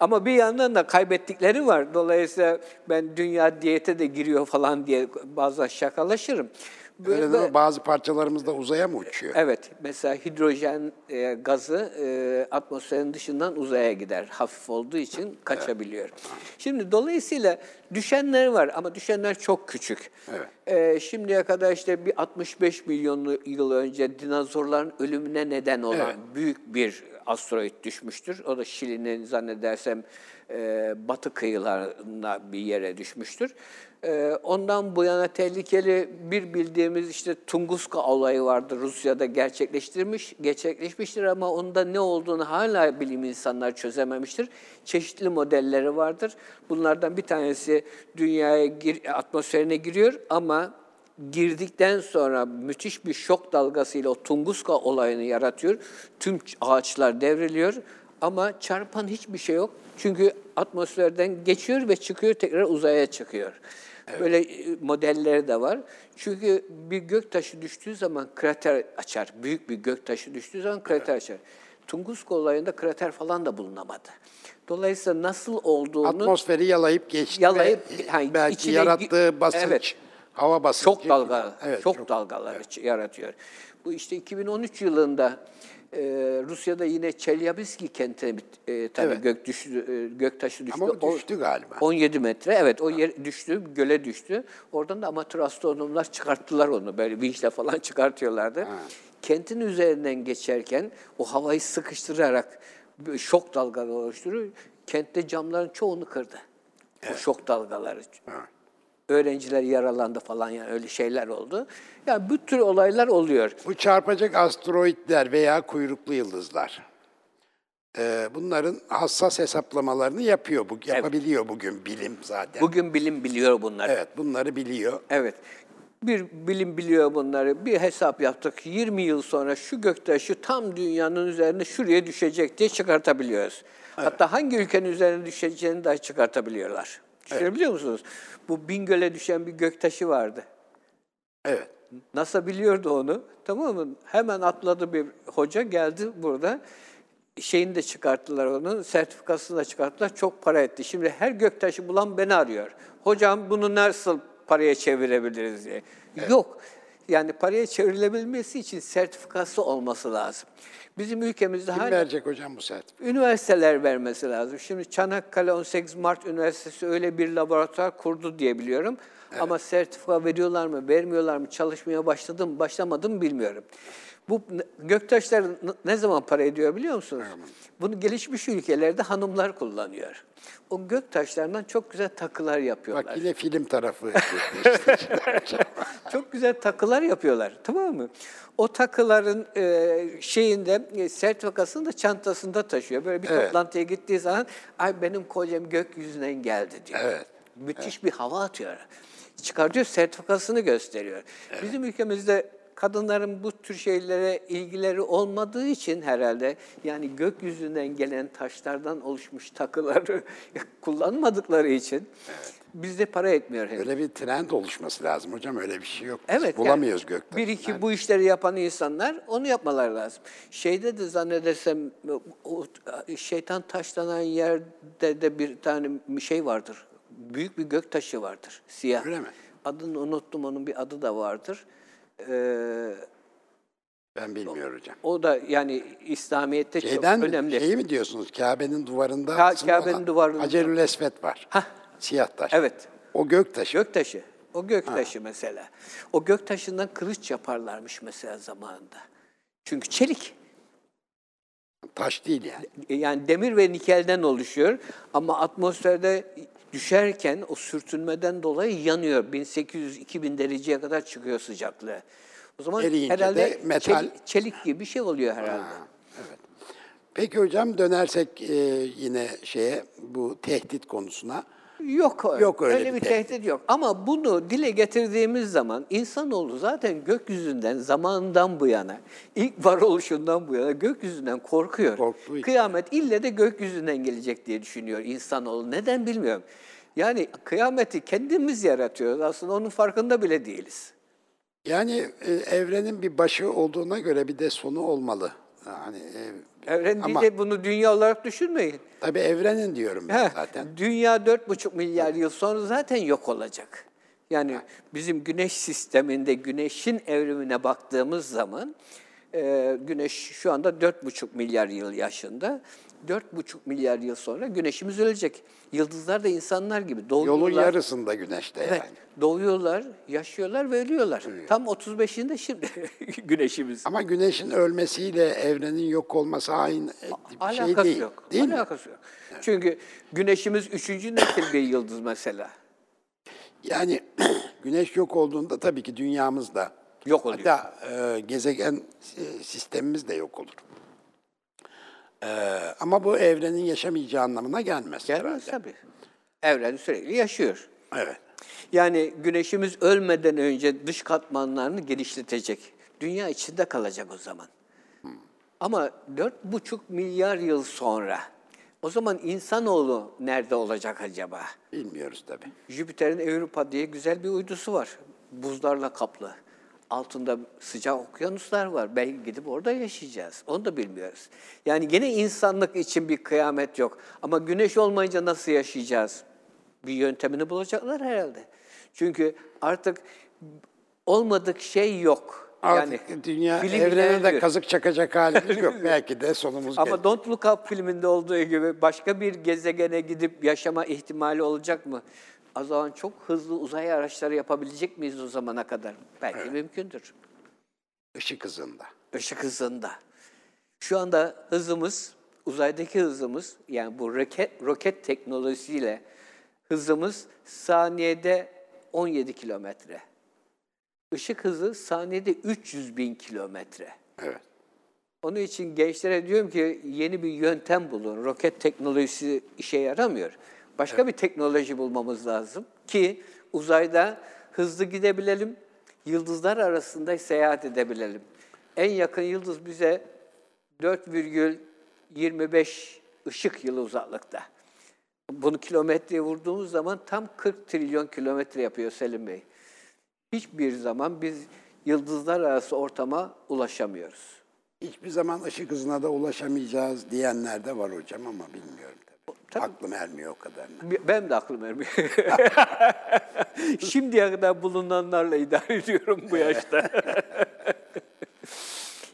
Ama bir yandan da kaybettikleri var. Dolayısıyla ben dünya diyete de giriyor falan diye bazen şakalaşırım. Böyle de bazı parçalarımız da uzaya mı uçuyor? Evet. Mesela hidrojen e, gazı e, atmosferin dışından uzaya gider. Hafif olduğu için kaçabiliyor. Evet. Şimdi dolayısıyla düşenler var ama düşenler çok küçük. Evet. E, şimdiye kadar işte bir altmış beş milyon yıl önce dinozorların ölümüne neden olan evet. büyük bir asteroid düşmüştür. O da Şili'nin zannedersem e, batı kıyılarına bir yere düşmüştür. E, ondan bu yana tehlikeli bir bildiğimiz işte Tunguska olayı vardı. Rusya'da gerçekleştirmiş, gerçekleşmiştir ama onda ne olduğunu hala bilim insanlar çözememiştir. Çeşitli modelleri vardır. Bunlardan bir tanesi dünyaya gir, atmosferine giriyor ama girdikten sonra müthiş bir şok dalgasıyla o Tunguska olayını yaratıyor. Tüm ağaçlar devriliyor ama çarpan hiçbir şey yok. Çünkü atmosferden geçiyor ve çıkıyor, tekrar uzaya çıkıyor. Evet. Böyle modelleri de var. Çünkü bir göktaşı düştüğü zaman krater açar. Büyük bir göktaşı düştüğü zaman krater evet. açar. Tunguska olayında krater falan da bulunamadı. Dolayısıyla nasıl olduğunu... Atmosferi yalayıp geçti. Yalayıp, yani belki içine, yarattığı basınç... Evet. Hava basıncı. Çok dalgalı, evet, çok, çok dalgalar evet. yaratıyor. Bu işte iki bin on üç yılında e, Rusya'da yine Çelyabinsk kentine e, tabii evet. gök düştü, göktaşı düştü. Ama o düştü galiba. on yedi metre, evet o yer düştü, göle düştü. Oradan da amatör astronomlar çıkarttılar onu, böyle vinçle falan çıkartıyorlardı. Ha. Kentin üzerinden geçerken o havayı sıkıştırarak şok dalgaları oluşturuyor. Kentte camların çoğunu kırdı. Evet. O şok dalgaları. Evet. Öğrenciler yaralandı falan yani öyle şeyler oldu. Yani bu tür olaylar oluyor. Bu çarpacak asteroidler veya kuyruklu yıldızlar. Ee, bunların hassas hesaplamalarını yapıyor, bu, yapabiliyor evet. bugün bilim zaten. Bugün bilim biliyor bunları. Evet, bunları biliyor. Evet, bir bilim biliyor bunları. Bir hesap yaptık. yirmi yıl sonra şu göktaşı tam dünyanın üzerine şuraya düşecek diye çıkartabiliyoruz. Evet. Hatta hangi ülkenin üzerine düşeceğini daha çıkartabiliyorlar. Düşünebiliyor evet. musunuz? Bu Bingöl'e düşen bir göktaşı vardı. Evet. NASA biliyordu onu. Tamam mı? Hemen atladı bir hoca geldi burada. Şeyini de çıkarttılar onun. Sertifikasını da çıkarttılar. Çok para etti. Şimdi her göktaşı bulan beni arıyor. Hocam bunu nasıl paraya çevirebiliriz diye. Evet. Yok. Yani paraya çevrilebilmesi için sertifikası olması lazım. Bizim ülkemizde... Kim hala verecek hocam bu sertifikayı? Üniversiteler vermesi lazım. Şimdi Çanakkale on sekiz Mart Üniversitesi öyle bir laboratuvar kurdu diye biliyorum. Evet. Ama sertifika veriyorlar mı, vermiyorlar mı, çalışmaya başladı mı, başlamadı mı bilmiyorum. Bu göktaşlar ne zaman para ediyor biliyor musunuz? Evet. Bunu gelişmiş ülkelerde hanımlar kullanıyor. O göktaşlarından çok güzel takılar yapıyorlar. Bak yine film tarafı. Çok güzel takılar yapıyorlar, tamam mı? O takıların şeyinde sertifikasını da çantasında taşıyor. Böyle bir evet. toplantıya gittiği zaman ay benim kolyem gökyüzünden geldi diyor. Evet. Müthiş evet. bir hava atıyor. Çıkartıyor, sertifikasını gösteriyor. Evet. Bizim ülkemizde kadınların bu tür şeylere ilgileri olmadığı için herhalde yani gökyüzünden gelen taşlardan oluşmuş takıları kullanmadıkları için evet. bizde para etmiyor. Hem. Öyle bir trend oluşması lazım hocam, öyle bir şey yok. Evet, bulamıyoruz yani, gökten. Bir iki yani. Bu işleri yapan insanlar onu yapmaları lazım. Şeyde de zannedersem o şeytan taşlanan yerde de bir tane şey vardır. Büyük bir göktaşı vardır, siyah. Öyle mi? Adını unuttum, onun bir adı da vardır. Ee, ben bilmiyorum hocam. O da yani İslamiyet'te Şeyden, çok önemli. Şeyi mi diyorsunuz? Kabe'nin duvarında Ka- Kabe'nin duvarında Hacerü'l-Eswd var. Hah. Siyah taş. Evet. O göktaşı. Göktaşı. O göktaşı ha. mesela. O göktaşından kılıç yaparlarmış mesela zamanında. Çünkü çelik. Taş değil yani. Yani demir ve nikelden oluşuyor ama atmosferde düşerken o sürtünmeden dolayı yanıyor. bin sekiz yüz iki bin dereceye kadar çıkıyor sıcaklığı. O zaman eriyince herhalde metal... çelik, çelik gibi bir şey oluyor herhalde. Ha, evet. Peki hocam dönersek e, yine şeye bu tehdit konusuna. Yok öyle, yok öyle, öyle bir, bir tehdit. tehdit yok. Ama bunu dile getirdiğimiz zaman insanoğlu zaten gökyüzünden, zamandan bu yana, ilk varoluşundan bu yana gökyüzünden korkuyor. Korktuğu Kıyamet ille de gökyüzünden gelecek diye düşünüyor insanoğlu. Neden bilmiyorum. Yani kıyameti kendimiz yaratıyoruz. Aslında onun farkında bile değiliz. Yani evrenin bir başı olduğuna göre bir de sonu olmalı. Yani, evren değil de bunu dünya olarak düşünmeyin. Tabii evrenin diyorum ben Heh, zaten. Dünya dört buçuk milyar yıl sonra zaten yok olacak. Yani ha. bizim güneş sisteminde güneşin evrimine baktığımız zaman e, güneş şu anda dört buçuk milyar yıl yaşında. dört buçuk milyar yıl sonra güneşimiz ölecek. Yıldızlar da insanlar gibi doğuyorlar. Yolun yarısında güneşte yani. Evet, doğuyorlar, yaşıyorlar ve ölüyorlar. Ölüyor. Tam otuz beşinde şimdi güneşimiz. Ama güneşin ölmesiyle evrenin yok olması aynı bir şey değil. Yok. Değil mi? Alakası yok. Evet. Çünkü güneşimiz üçüncü nesil bir yıldız mesela. Yani güneş yok olduğunda tabii ki dünyamız da yok oluyor. Hatta e, gezegen e, sistemimiz de yok olur. E, ama bu evrenin yaşamayacağı anlamına gelmez. Gelmez tabii. Evren sürekli yaşıyor. Evet. Yani güneşimiz ölmeden önce dış katmanlarını genişletecek. Dünya içinde kalacak o zaman. Hmm. Ama dört buçuk milyar yıl sonra... O zaman insanoğlu nerede olacak acaba? Bilmiyoruz tabii. Jüpiter'in Europa diye güzel bir uydusu var. Buzlarla kaplı. Altında sıcak okyanuslar var. Belki gidip orada yaşayacağız. Onu da bilmiyoruz. Yani gene insanlık için bir kıyamet yok. Ama güneş olmayınca nasıl yaşayacağız? Bir yöntemini bulacaklar herhalde. Çünkü artık olmadık şey yok. Artık yani, dünya evrene de kazık çakacak halimiz yok. Belki de sonumuz gelir. Ama Don't Look Up filminde olduğu gibi başka bir gezegene gidip yaşama ihtimali olacak mı? O zaman çok hızlı uzay araçları yapabilecek miyiz o zamana kadar? Belki evet. mümkündür. Işık hızında. Işık hızında. Şu anda hızımız, uzaydaki hızımız, yani bu roket, roket teknolojisiyle hızımız saniyede on yedi kilometre. Işık hızı saniyede üç yüz bin kilometre. Evet. Onun için gençlere diyorum ki yeni bir yöntem bulun. Roket teknolojisi işe yaramıyor. Başka evet. bir teknoloji bulmamız lazım ki uzayda hızlı gidebilelim, yıldızlar arasında seyahat edebilelim. En yakın yıldız bize dört virgül yirmi beş ışık yılı uzaklıkta. Bunu kilometreye vurduğumuz zaman tam kırk trilyon kilometre yapıyor Selim Bey. Hiçbir zaman biz yıldızlar arası ortama ulaşamıyoruz. Hiçbir zaman ışık hızına da ulaşamayacağız diyenler de var hocam ama bilmiyorum. Tabii. Tabii. Aklım ermiyor o kadarına. Benim de aklım ermiyor. Şimdiye kadar bulunanlarla idare ediyorum bu yaşta.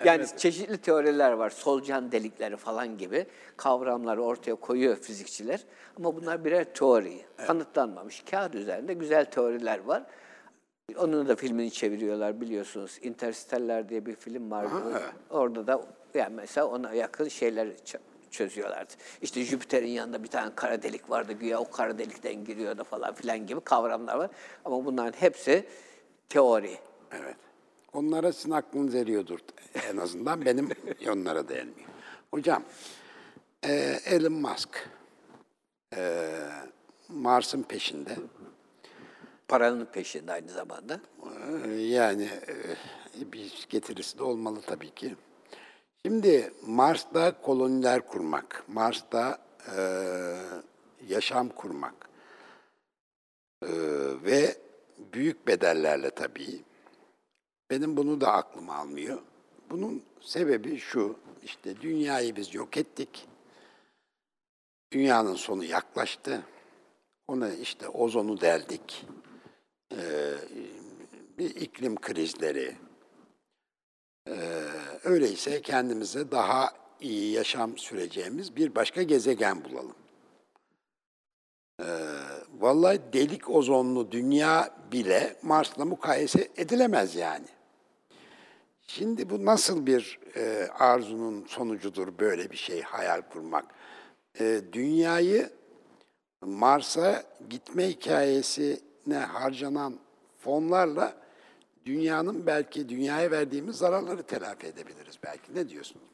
Yani evet. çeşitli teoriler var, solucan delikleri falan gibi kavramları ortaya koyuyor fizikçiler. Ama bunlar birer teori, evet. kanıtlanmamış. Kağıt üzerinde güzel teoriler var. Onun da filmini çeviriyorlar biliyorsunuz. Interstellar diye bir film vardı. Aha. Orada da yani mesela ona yakın şeyler çözüyorlardı. İşte Jüpiter'in yanında bir tane kara delik vardı. Güya o kara delikten giriyordu falan filan gibi kavramlar var. Ama bunların hepsi teori. Evet. Onlara sizin aklınız eriyordur en azından. Benim onlara da ermiyor. Hocam, Elon Musk Mars'ın peşinde. Paranın peşinde aynı zamanda. Yani bir getirisi de olmalı tabii ki. Şimdi Mars'ta koloniler kurmak, Mars'ta e, yaşam kurmak e, ve büyük bedellerle tabii. Benim bunu da aklım almıyor. Bunun sebebi şu, işte dünyayı biz yok ettik. Dünyanın sonu yaklaştı. Ona işte ozonu deldik. Ee, bir iklim krizleri. Ee, öyleyse kendimize daha iyi yaşam süreceğimiz bir başka gezegen bulalım. Ee, vallahi delik ozonlu dünya bile Mars'la mukayese edilemez yani. Şimdi bu nasıl bir e, arzunun sonucudur böyle bir şey hayal kurmak? Ee, dünyayı Mars'a gitme hikayesi ne harcanan fonlarla dünyanın belki dünyaya verdiğimiz zararları telafi edebiliriz belki. Ne diyorsunuz?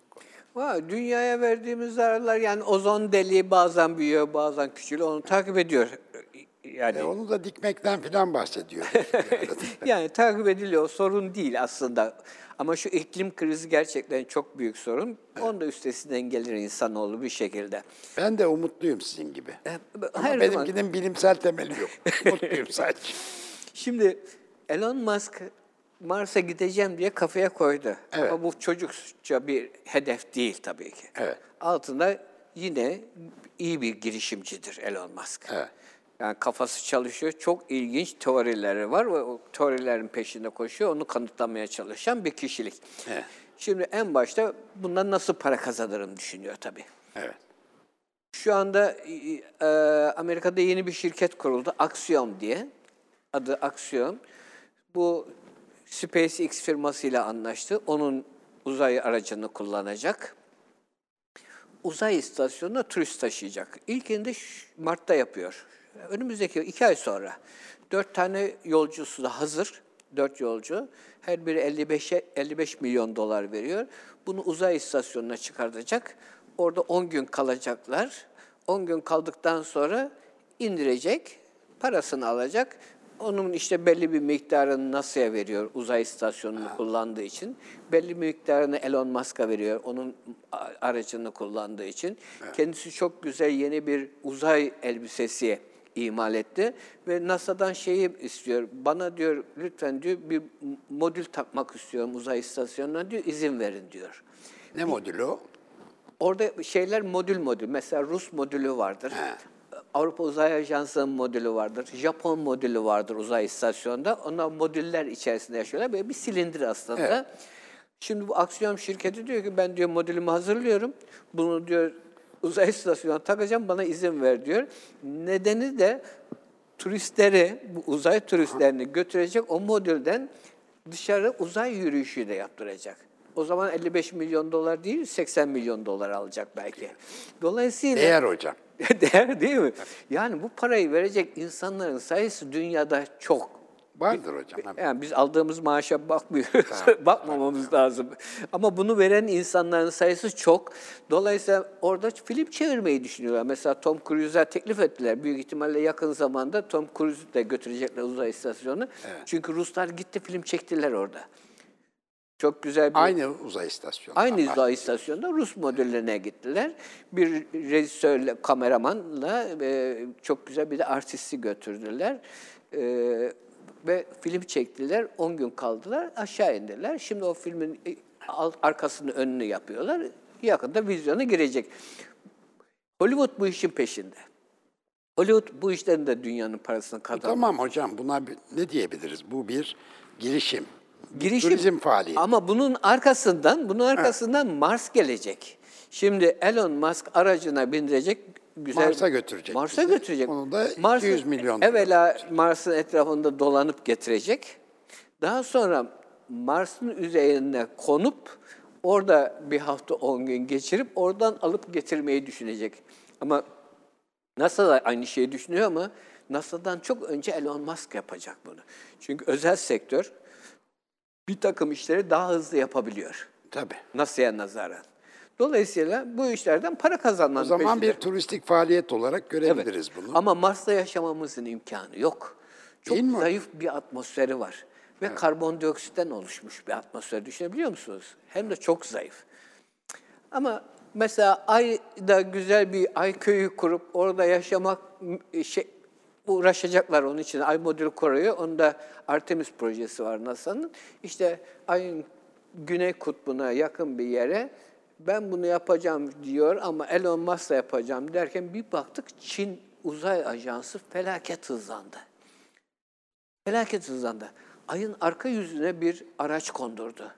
Vay, dünyaya verdiğimiz zararlar yani ozon deliği bazen büyüyor, bazen küçülüyor. Onu takip ediyor yani. E onu da dikmekten falan bahsediyor. Yani takip ediliyor, sorun değil aslında. Ama şu iklim krizi gerçekten çok büyük sorun. Evet. Onun da üstesinden gelir insanoğlu bir şekilde. Ben de umutluyum sizin gibi. Ama her benimkinin zaman... bilimsel temeli yok. Umutluyum sadece. Şimdi Elon Musk Mars'a gideceğim diye kafaya koydu. Evet. Ama bu çocukça bir hedef değil tabii ki. Evet. Altında yine iyi bir girişimcidir Elon Musk. Evet. Yani kafası çalışıyor, çok ilginç teorileri var ve o teorilerin peşinde koşuyor, onu kanıtlamaya çalışan bir kişilik. Evet. Şimdi en başta bundan nasıl para kazanırım düşünüyor tabii. Evet. Şu anda e, Amerika'da yeni bir şirket kuruldu, Axiom diye. Adı Axiom. Bu SpaceX firmasıyla anlaştı, onun uzay aracını kullanacak. Uzay istasyonuna turist taşıyacak. İlkinde Mart'ta yapıyor. Önümüzdeki iki ay sonra. Dört tane yolcusu da hazır. Dört yolcu. Her biri elli beş milyon dolar veriyor. Bunu uzay istasyonuna çıkartacak. Orada on gün kalacaklar. On gün kaldıktan sonra indirecek. Parasını alacak. Onun işte belli bir miktarını NASA'ya veriyor uzay istasyonunu ha. kullandığı için. Belli bir miktarını Elon Musk'a veriyor onun aracını kullandığı için. Ha. Kendisi çok güzel yeni bir uzay elbisesi imal etti. Ve NASA'dan şeyi istiyor, bana diyor lütfen diyor bir modül takmak istiyorum uzay istasyonuna diyor, izin verin diyor. Ne modülü o? Orada şeyler modül modül. Mesela Rus modülü vardır. Ha. Avrupa Uzay Ajansı'nın modülü vardır, Japon modülü vardır uzay istasyonunda. Onlar modüller içerisinde yaşıyorlar. Böyle bir silindir aslında. Evet. Şimdi bu Axiom şirketi diyor ki ben diyor modülümü hazırlıyorum. Bunu diyor uzay istasyonuna takacağım, bana izin ver diyor. Nedeni de turistleri, bu uzay turistlerini götürecek, o modülden dışarı uzay yürüyüşü de yaptıracak. O zaman elli beş milyon dolar değil, seksen milyon dolar alacak belki. Dolayısıyla... Değer hocam. Değer değil mi? Yani bu parayı verecek insanların sayısı dünyada çok. Vardır hocam. Yani biz aldığımız maaşa bakmıyoruz. Ha, bakmamamız ha. lazım. Ama bunu veren insanların sayısı çok. Dolayısıyla orada film çevirmeyi düşünüyorlar. Mesela Tom Cruise'a teklif ettiler. Büyük ihtimalle yakın zamanda Tom Cruise'u da götürecekler uzay istasyonuna. Evet. Çünkü Ruslar gitti, film çektiler orada. Çok güzel bir... Aynı uzay istasyonu. Aynı uzay bahsediyor. istasyonunda Rus modüllerine gittiler. Bir rejisörle, kameramanla e, çok güzel bir de artisti götürdüler. E, ve film çektiler, on gün kaldılar, aşağı indiler. Şimdi o filmin alt, arkasını, önünü yapıyorlar. Yakında vizyona girecek. Hollywood bu işin peşinde. Hollywood bu işlerin de dünyanın parasını kazandı. Tamam hocam, buna bir, ne diyebiliriz? Bu bir girişim. Girişim, turizm faaliyeti. Ama bunun arkasından, bunun arkasından evet. Mars gelecek. Şimdi Elon Musk aracına bindirecek, güzel Mars'a götürecek. Mars'a bizi. götürecek. Onu da Mars'ın, iki yüz milyon. Evvela Mars'ın etrafında dolanıp getirecek. Daha sonra Mars'ın üzerine konup orada bir hafta on gün geçirip oradan alıp getirmeyi düşünecek. Ama NASA da aynı şeyi düşünüyor ama NASA'dan çok önce Elon Musk yapacak bunu. Çünkü özel sektör bir takım işleri daha hızlı yapabiliyor. Tabii. NASA'ya nazaran. Dolayısıyla bu işlerden para kazanmanın peşinde. O zaman peşinde. Bir turistik faaliyet olarak görebiliriz evet. bunu. Ama Mars'ta yaşamamızın imkanı yok. Çok Değil zayıf mi? bir atmosferi var. Ve evet. karbondioksitten oluşmuş bir atmosfer. Düşünebiliyor musunuz? Hem de çok zayıf. Ama mesela Ay'da güzel bir Ay köyü kurup orada yaşamak... Şey, uğraşacaklar onun için. Ay modülü koruyor. Onda Artemis projesi var NASA'nın. İşte Ay'ın güney kutbuna yakın bir yere ben bunu yapacağım diyor ama Elon Musk'la yapacağım derken bir baktık Çin Uzay Ajansı felaket hızlandı. Felaket hızlandı. Ay'ın arka yüzüne bir araç kondurdu.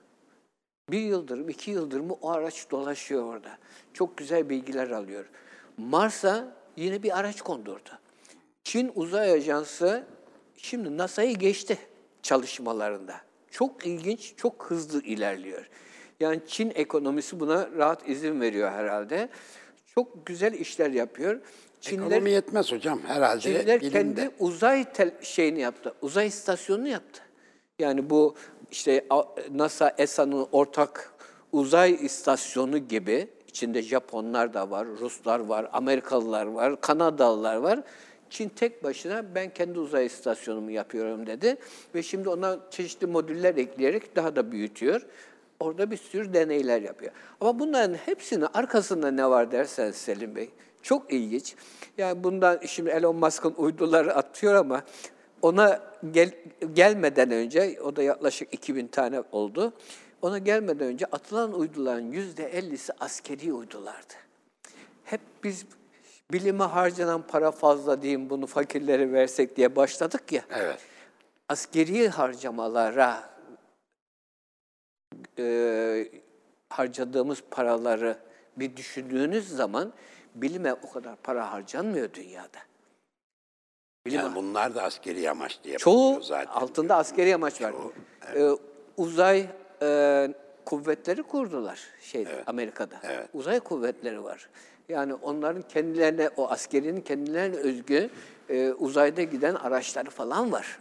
Bir yıldır, iki yıldır mı o araç dolaşıyor orada. Çok güzel bilgiler alıyor. Mars'a yine bir araç kondurdu. Çin Uzay Ajansı şimdi NASA'yı geçti çalışmalarında. Çok ilginç, çok hızlı ilerliyor. Yani Çin ekonomisi buna rahat izin veriyor herhalde. Çok güzel işler yapıyor. Çinler, ekonomi yetmez hocam herhalde. Çinler bilimde. kendi uzay tel, şeyini yaptı, uzay istasyonunu yaptı. Yani bu işte NASA, E S A'nın ortak uzay istasyonu gibi, içinde Japonlar da var, Ruslar var, Amerikalılar var, Kanadalılar var. Çin tek başına ben kendi uzay istasyonumu yapıyorum dedi ve şimdi ona çeşitli modüller ekleyerek daha da büyütüyor. Orada bir sürü deneyler yapıyor. Ama bunların hepsinin arkasında ne var derseniz Selim Bey, çok ilginç. Yani bundan şimdi Elon Musk'ın uyduları atıyor ama ona gel, gelmeden önce, o da yaklaşık iki bin tane oldu, ona gelmeden önce atılan uyduların yüzde ellisi askeri uydulardı. Hep biz bilime harcanan para fazla diyeyim, bunu fakirlere versek diye başladık ya. Evet. Askeri harcamalara e, harcadığımız paraları bir düşündüğünüz zaman bilime o kadar para harcanmıyor dünyada. Bilime. Yani bunlar da askeri amaç diye. Çoğu zaten altında diyor. Askeri amaç var. Çoğu, evet. ee, uzay e, kuvvetleri kurdular şeyde, evet. Amerika'da. Evet. Uzay kuvvetleri var. Yani onların kendilerine, o askerinin kendilerine özgü e, uzayda giden araçları falan var.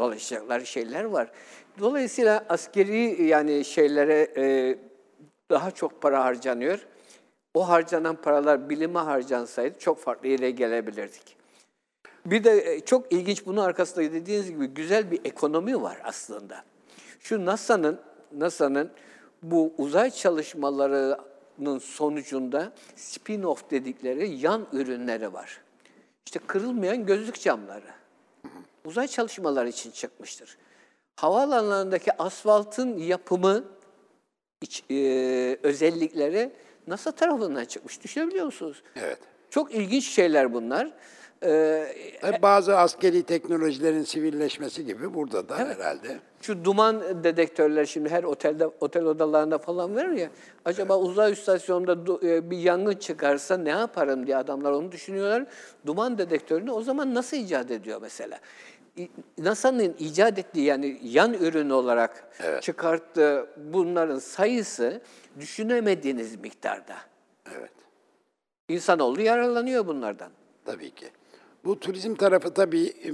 Dolaşacakları şeyler var. Dolayısıyla askeri yani şeylere e, daha çok para harcanıyor. O harcanan paralar bilime harcansaydı çok farklı yere gelebilirdik. Bir de çok ilginç, bunun arkasında dediğiniz gibi güzel bir ekonomi var aslında. Şu NASA'nın NASA'nın bu uzay çalışmalarının sonucunda spin-off dedikleri yan ürünleri var. İşte kırılmayan gözlük camları. Uzay çalışmaları için çıkmıştır. Havaalanlarındaki asfaltın yapımı iç, e, özellikleri NASA tarafından çıkmış. Düşünebiliyor musunuz? Evet. Çok ilginç şeyler bunlar. Ee, Bazı askeri teknolojilerin sivilleşmesi gibi burada da, evet, herhalde. Şu duman dedektörler şimdi her otelde, otel odalarında falan verir ya. Acaba, evet, uzay istasyonunda bir yangın çıkarsa ne yaparım diye adamlar onu düşünüyorlar. Duman dedektörünü o zaman nasıl icat ediyor mesela? NASA'nın icat ettiği yani yan ürünü olarak, evet, çıkarttığı bunların sayısı düşünemediğiniz miktarda. Evet. İnsanoğlu yararlanıyor bunlardan. Tabii ki. Bu turizm tarafı tabii e,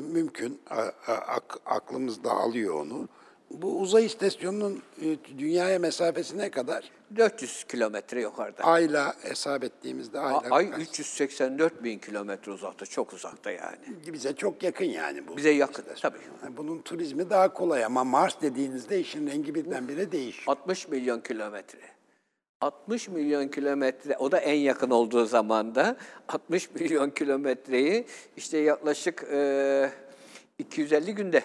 mümkün. A, a, aklımız da alıyor onu. Bu uzay istasyonunun e, dünyaya mesafesi ne kadar? dört yüz kilometre yukarıda. Ay'la hesap ettiğimizde Ay'la... Ay üç yüz seksen dört bin kilometre uzakta, çok uzakta yani. Bize çok yakın yani bu. Bize yakın istasyon, tabii. Bunun turizmi daha kolay ama Mars dediğinizde işin rengi birdenbire değişiyor. altmış milyon kilometre. altmış milyon kilometre, o da en yakın olduğu zamanda altmış milyon kilometreyi işte yaklaşık e, iki yüz elli günde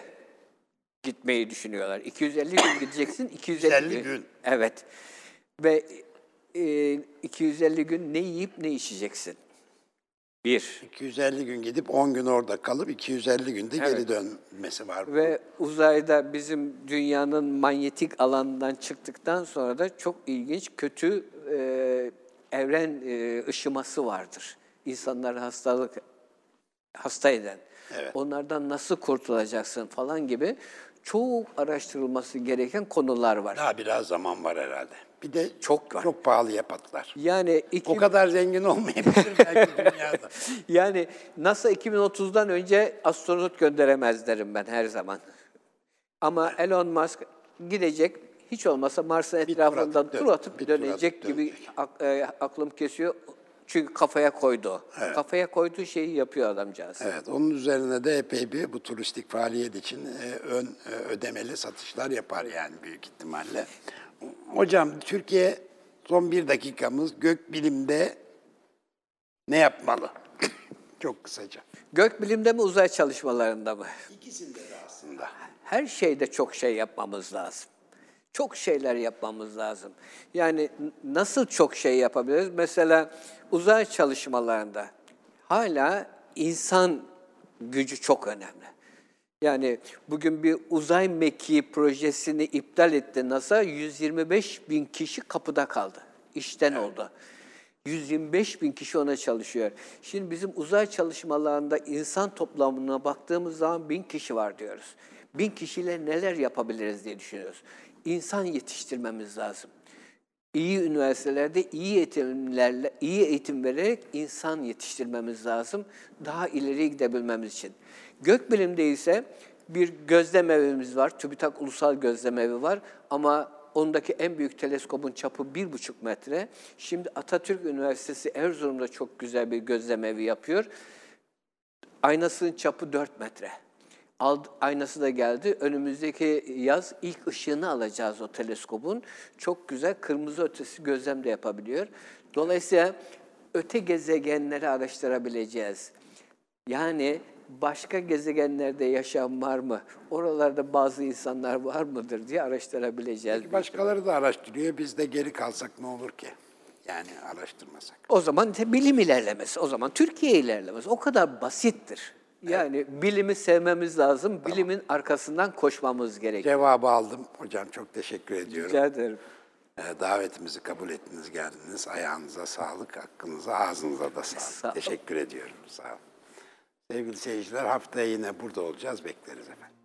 gitmeyi düşünüyorlar. iki yüz elli gün gideceksin, iki yüz elli gün. Evet. Ve e, iki yüz elli gün ne yiyip ne içeceksin? Bir. iki yüz elli gün gidip on gün orada kalıp iki yüz elli günde, evet, geri dönmesi var. Ve uzayda bizim dünyanın manyetik alanından çıktıktan sonra da çok ilginç, kötü e, evren e, ışıması vardır. İnsanları hastalık, hasta eden. Evet. Onlardan nasıl kurtulacaksın falan gibi çok araştırılması gereken konular var. Daha biraz zaman var herhalde. Bir de çok var. Çok pahalıya patlar. Yani iki... O kadar zengin olmayabilir belki dünyada. Yani NASA iki bin otuzdan önce astronot gönderemez derim ben her zaman. Ama Elon Musk gidecek, hiç olmasa Mars'ın etrafından tur atıp dönecek gibi aklım kesiyor. Çünkü kafaya koydu. Evet. Kafaya koyduğu şeyi yapıyor adamcağız. Evet, onun üzerine de epey bir bu turistik faaliyet için ön ödemeli satışlar yapar yani büyük ihtimalle. Hocam, Türkiye, son bir dakikamız, gökbilimde ne yapmalı? Çok kısaca. Gökbilimde mi, uzay çalışmalarında mı? İkisinde de aslında. Her şeyde çok şey yapmamız lazım. Çok şeyler yapmamız lazım. Yani nasıl çok şey yapabiliriz? Mesela uzay çalışmalarında hala insan gücü çok önemli. Yani bugün bir uzay mekiği projesini iptal etti NASA, yüz yirmi beş bin kişi kapıda kaldı, işten, evet, oldu. yüz yirmi beş bin kişi ona çalışıyor. Şimdi bizim uzay çalışmalarında insan toplamına baktığımız zaman bin kişi var diyoruz. Bin kişiyle neler yapabiliriz diye düşünüyoruz. İnsan yetiştirmemiz lazım. İyi üniversitelerde iyi eğitimlerle, iyi eğitim vererek insan yetiştirmemiz lazım. Daha ileriye gidebilmemiz için. Gökbilimde ise bir gözlem evimiz var. TÜBİTAK Ulusal Gözlem Evi var ama ondaki en büyük teleskobun çapı bir buçuk metre. Şimdi Atatürk Üniversitesi Erzurum'da çok güzel bir gözlem evi yapıyor. Aynasının çapı dört metre. Ald, aynası da geldi. Önümüzdeki yaz ilk ışığını alacağız o teleskobun. Çok güzel kırmızı ötesi gözlem de yapabiliyor. Dolayısıyla öte gezegenleri araştırabileceğiz. Yani başka gezegenlerde yaşam var mı? Oralarda bazı insanlar var mıdır diye araştırabileceğiz. Peki başkaları da araştırıyor. Biz de geri kalsak ne olur ki? Yani araştırmasak. O zaman bilim ilerlemez. O zaman Türkiye ilerlemez. O kadar basittir. Yani evet. Bilimi sevmemiz lazım. Tamam. Bilimin arkasından koşmamız gerekiyor. Cevabı aldım. Hocam çok teşekkür ediyorum. Rica ederim. Davetimizi kabul ettiniz, geldiniz. Ayağınıza sağlık, hakkınıza, ağzınıza da sağlık. Sağ teşekkür ediyorum. Sağ olun. Sevgili seyirciler, haftaya yine burada olacağız. Bekleriz efendim.